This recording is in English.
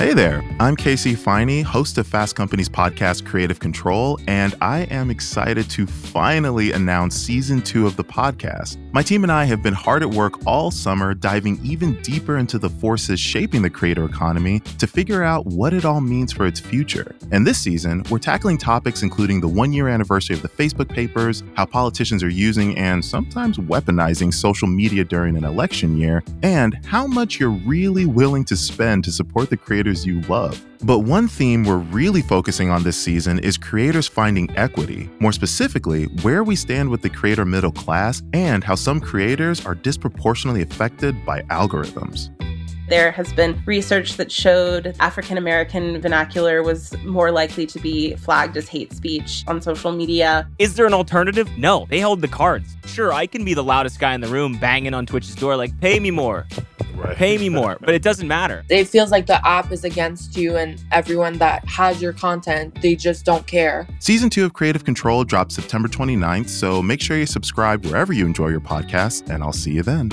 Hey there, I'm Casey Finney, host of Fast Company's podcast, Creative Control, and I am excited to finally announce season 2 of the podcast. My team and I have been hard at work all summer, diving even deeper into the forces shaping the creator economy to figure out what it all means for its future. And this season, we're tackling topics including the 1-year anniversary of the Facebook Papers, how politicians are using and sometimes weaponizing social media during an election year, and how much you're really willing to spend to support the creator you love. But one theme we're really focusing on this season is creators finding equity, more specifically, where we stand with the creator middle class and how some creators are disproportionately affected by algorithms. There has been research that showed African-American vernacular was more likely to be flagged as hate speech on social media. Is there an alternative? No, they hold the cards. Sure, I can be the loudest guy in the room banging on Twitch's door like, pay me more. Right. Pay me more, but it doesn't matter. It feels like the app is against you and everyone that has your content, they just don't care. Season 2 of Creative Control drops September 29th, so make sure you subscribe wherever you enjoy your podcasts, and I'll see you then.